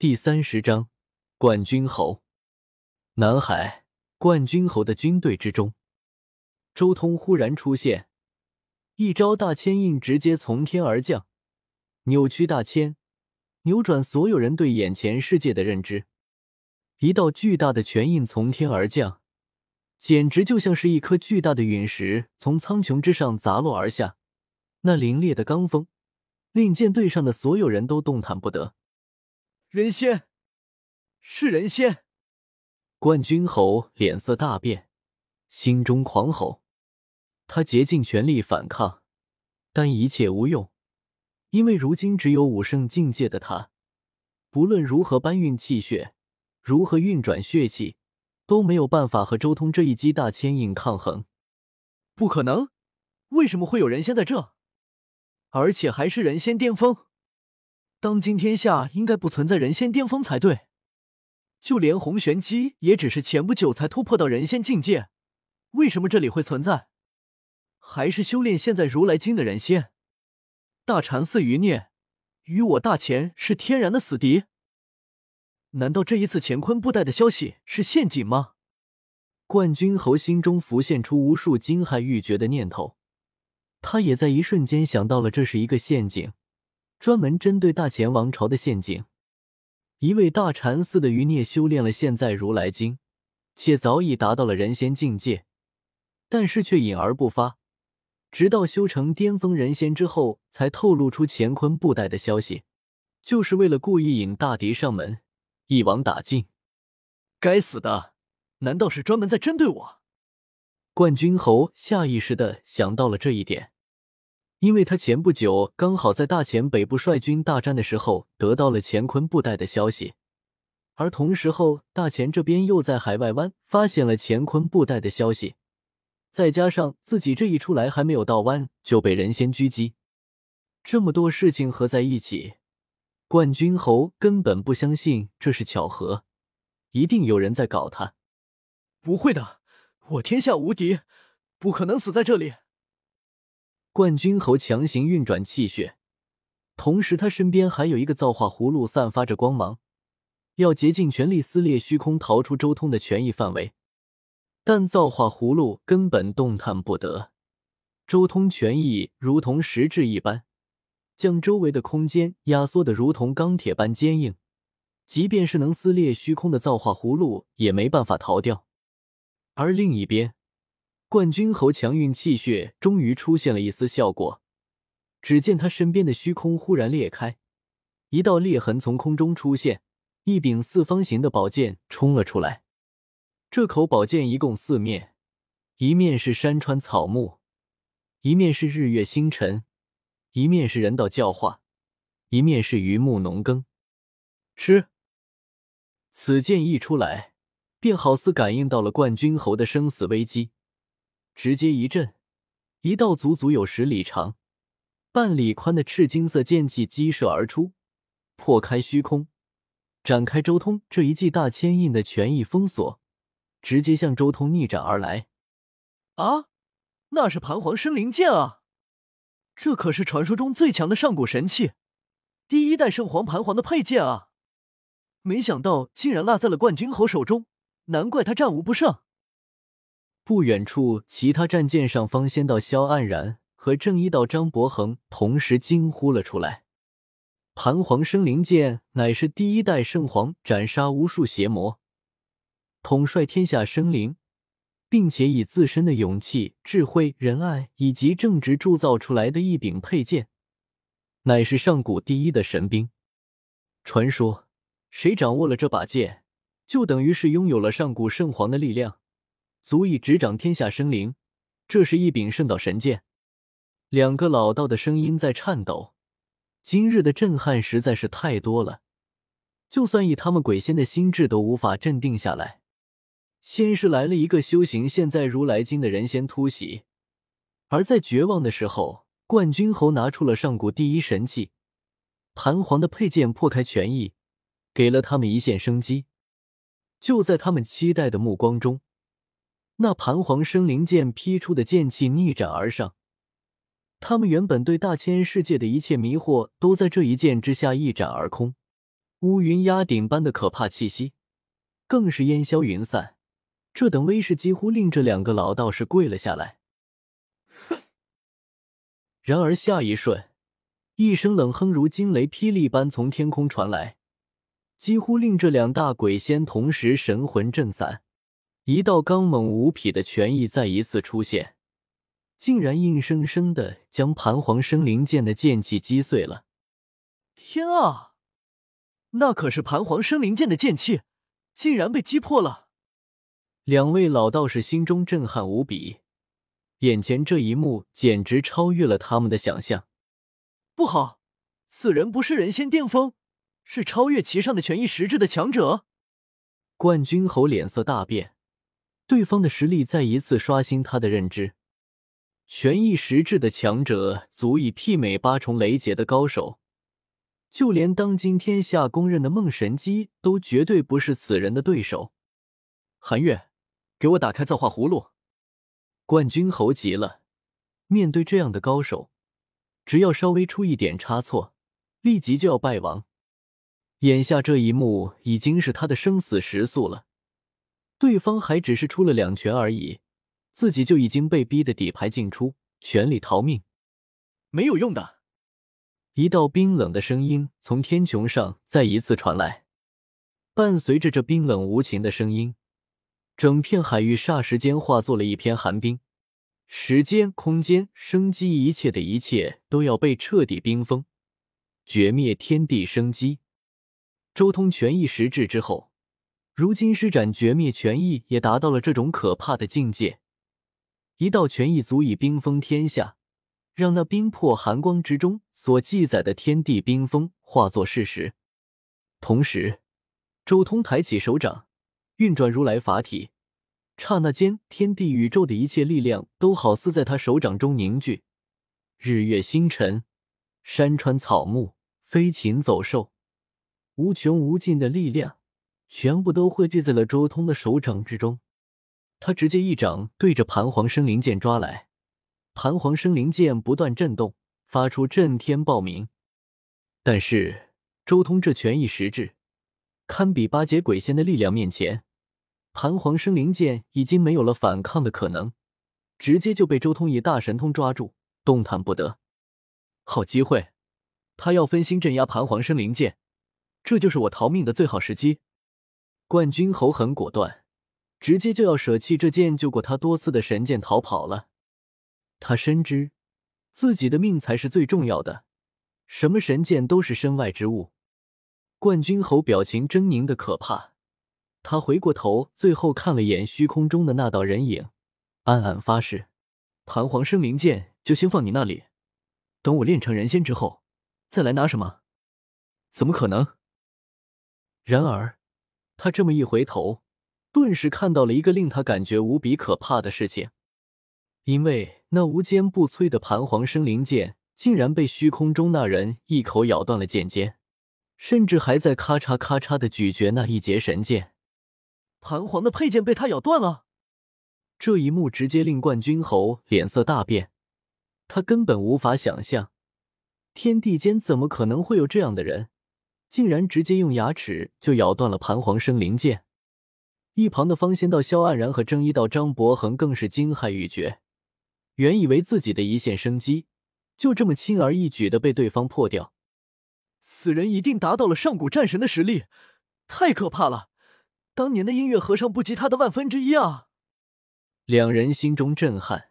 第30章冠军侯。南海冠军侯的军队之中，周通忽然出现，一招大牵引直接从天而降，扭曲大牵，扭转所有人对眼前世界的认知。一道巨大的拳印从天而降，简直就像是一颗巨大的陨石从苍穹之上砸落而下，那凌冽的罡风令舰队上的所有人都动弹不得。人仙，是人仙！冠军侯脸色大变，心中狂吼。他竭尽全力反抗，但一切无用，因为如今只有5圣境界的他，不论如何搬运气血，如何运转血气，都没有办法和周通这一击大牵引抗衡。不可能！为什么会有人仙在这？而且还是人仙巅峰！当今天下应该不存在人仙巅峰才对，就连红玄机也只是前不久才突破到人仙境界，为什么这里会存在？还是修炼现在如来经的人仙？大禅寺余孽与我大乾是天然的死敌，难道这一次乾坤布袋的消息是陷阱吗？冠军侯心中浮现出无数惊骇欲绝的念头，他也在一瞬间想到了这是一个陷阱，专门针对大乾王朝的陷阱。一位大禅寺的余孽修炼了现在如来经，且早已达到了人仙境界，但是却隐而不发，直到修成巅峰人仙之后才透露出乾坤布袋的消息，就是为了故意引大敌上门，一网打尽。该死的，难道是专门在针对我？冠军侯下意识地想到了这一点。因为他前不久刚好在大前北部率军大战的时候得到了乾坤布袋的消息，而同时后大前这边又在海外湾发现了乾坤布袋的消息，再加上自己这一出来还没有到湾就被人先狙击，这么多事情合在一起，冠军侯根本不相信这是巧合，一定有人在搞他。不会的，我天下无敌，不可能死在这里。冠军侯强行运转气血，同时他身边还有一个造化葫芦散发着光芒，要竭尽全力撕裂虚空逃出周通的权益范围，但造化葫芦根本动弹不得。周通权益如同实质一般，将周围的空间压缩得如同钢铁般坚硬，即便是能撕裂虚空的造化葫芦也没办法逃掉。而另一边，冠军侯强运气血终于出现了一丝效果，只见他身边的虚空忽然裂开，一道裂痕从空中出现，一柄四方形的宝剑冲了出来。这口宝剑一共4面，一面是山川草木，一面是日月星辰，一面是人道教化，一面是渔牧农耕。吃！此剑一出来，便好似感应到了冠军侯的生死危机，直接一震，一道足足有10里长、半里宽的赤金色剑气激射而出，破开虚空，展开周通这一记大牵引的权益封锁，直接向周通逆斩而来。啊，那是盘黄生灵剑啊！这可是传说中最强的上古神器，第1代圣皇盘黄的配件啊！没想到竟然落在了冠军侯手中，难怪他战无不胜。不远处，其他战舰上方仙道萧黯然和正一道张伯恒同时惊呼了出来。盘黄生灵剑乃是第1代圣皇斩杀无数邪魔，统帅天下生灵，并且以自身的勇气、智慧、仁爱以及正直铸造出来的一柄佩剑，乃是上古第1的神兵。传说，谁掌握了这把剑，就等于是拥有了上古圣皇的力量，足以执掌天下生灵，这是一柄圣道神剑。2个老道的声音在颤抖，今日的震撼实在是太多了，就算以他们鬼仙的心智都无法镇定下来。先是来了一个修行现在如来经的人仙突袭，而在绝望的时候，冠军侯拿出了上古第1神器盘黄的佩剑，破开权益，给了他们一线生机。就在他们期待的目光中，那盘黄生灵剑劈出的剑气逆斩而上，他们原本对大千世界的一切迷惑都在这一剑之下一斩而空，乌云压顶般的可怕气息更是烟消云散，这等威势几乎令这两个老道士跪了下来。哼！然而下一瞬，一声冷哼如惊雷霹雳般从天空传来，几乎令这两大鬼仙同时神魂震散，一道刚猛无匹的拳意再一次出现，竟然硬生生的将盘黄生灵剑的剑气击碎了。天啊！那可是盘黄生灵剑的剑气，竟然被击破了！两位老道士心中震撼无比，眼前这一幕简直超越了他们的想象。不好，此人不是人仙巅峰，是超越其上的权意实质的强者。冠军侯脸色大变，对方的实力再一次刷新他的认知。权意实质的强者足以媲美八重雷劫的高手，就连当今天下公认的梦神姬都绝对不是此人的对手。韩月，给我打开造化葫芦！冠军侯急了，面对这样的高手，只要稍微出一点差错，立即就要败亡。眼下这一幕已经是他的生死时速了，对方还只是出了2拳而已，自己就已经被逼得底牌尽出，全力逃命。没有用的！一道冰冷的声音从天穹上再一次传来，伴随着这冰冷无情的声音，整片海域霎时间化作了一片寒冰，时间、空间、生机，一切的一切都要被彻底冰封，绝灭天地生机。周通权意实质之后，如今施展绝灭权意也达到了这种可怕的境界，一道权意足以冰封天下，让那冰破寒光之中所记载的天地冰封化作事实。同时，周通抬起手掌，运转如来法体，刹那间天地宇宙的一切力量都好似在他手掌中凝聚，日月星辰、山川草木、飞禽走兽，无穷无尽的力量全部都汇聚在了周通的手掌之中。他直接一掌对着盘黄生灵剑抓来，盘黄生灵剑不断震动，发出震天爆鸣。但是周通这权意实质堪比八节鬼仙的力量面前，盘黄生灵剑已经没有了反抗的可能，直接就被周通以大神通抓住，动弹不得。好机会，他要分心镇压盘黄生灵剑，这就是我逃命的最好时机。冠军侯很果断，直接就要舍弃这件救过他多次的神剑逃跑了。他深知自己的命才是最重要的，什么神剑都是身外之物。冠军侯表情狰狞的可怕，他回过头最后看了眼虚空中的那道人影，暗暗发誓，盘黄生灵剑就先放你那里，等我练成人仙之后再来拿什么。怎么可能？然而他这么一回头，顿时看到了一个令他感觉无比可怕的事情，因为那无坚不摧的盘黄生灵剑竟然被虚空中那人一口咬断了剑尖，甚至还在咔嚓咔嚓地咀嚼那一节神剑。盘黄的佩剑被他咬断了！这一幕直接令冠军侯脸色大变，他根本无法想象，天地间怎么可能会有这样的人，竟然直接用牙齿就咬断了盘黄生灵剑。一旁的方仙道萧黯然和正一道张伯恒更是惊骇欲绝，原以为自己的一线生机就这么轻而易举地被对方破掉。此人一定达到了上古战神的实力，太可怕了！当年的音乐和尚不及他的1/1000啊！两人心中震撼，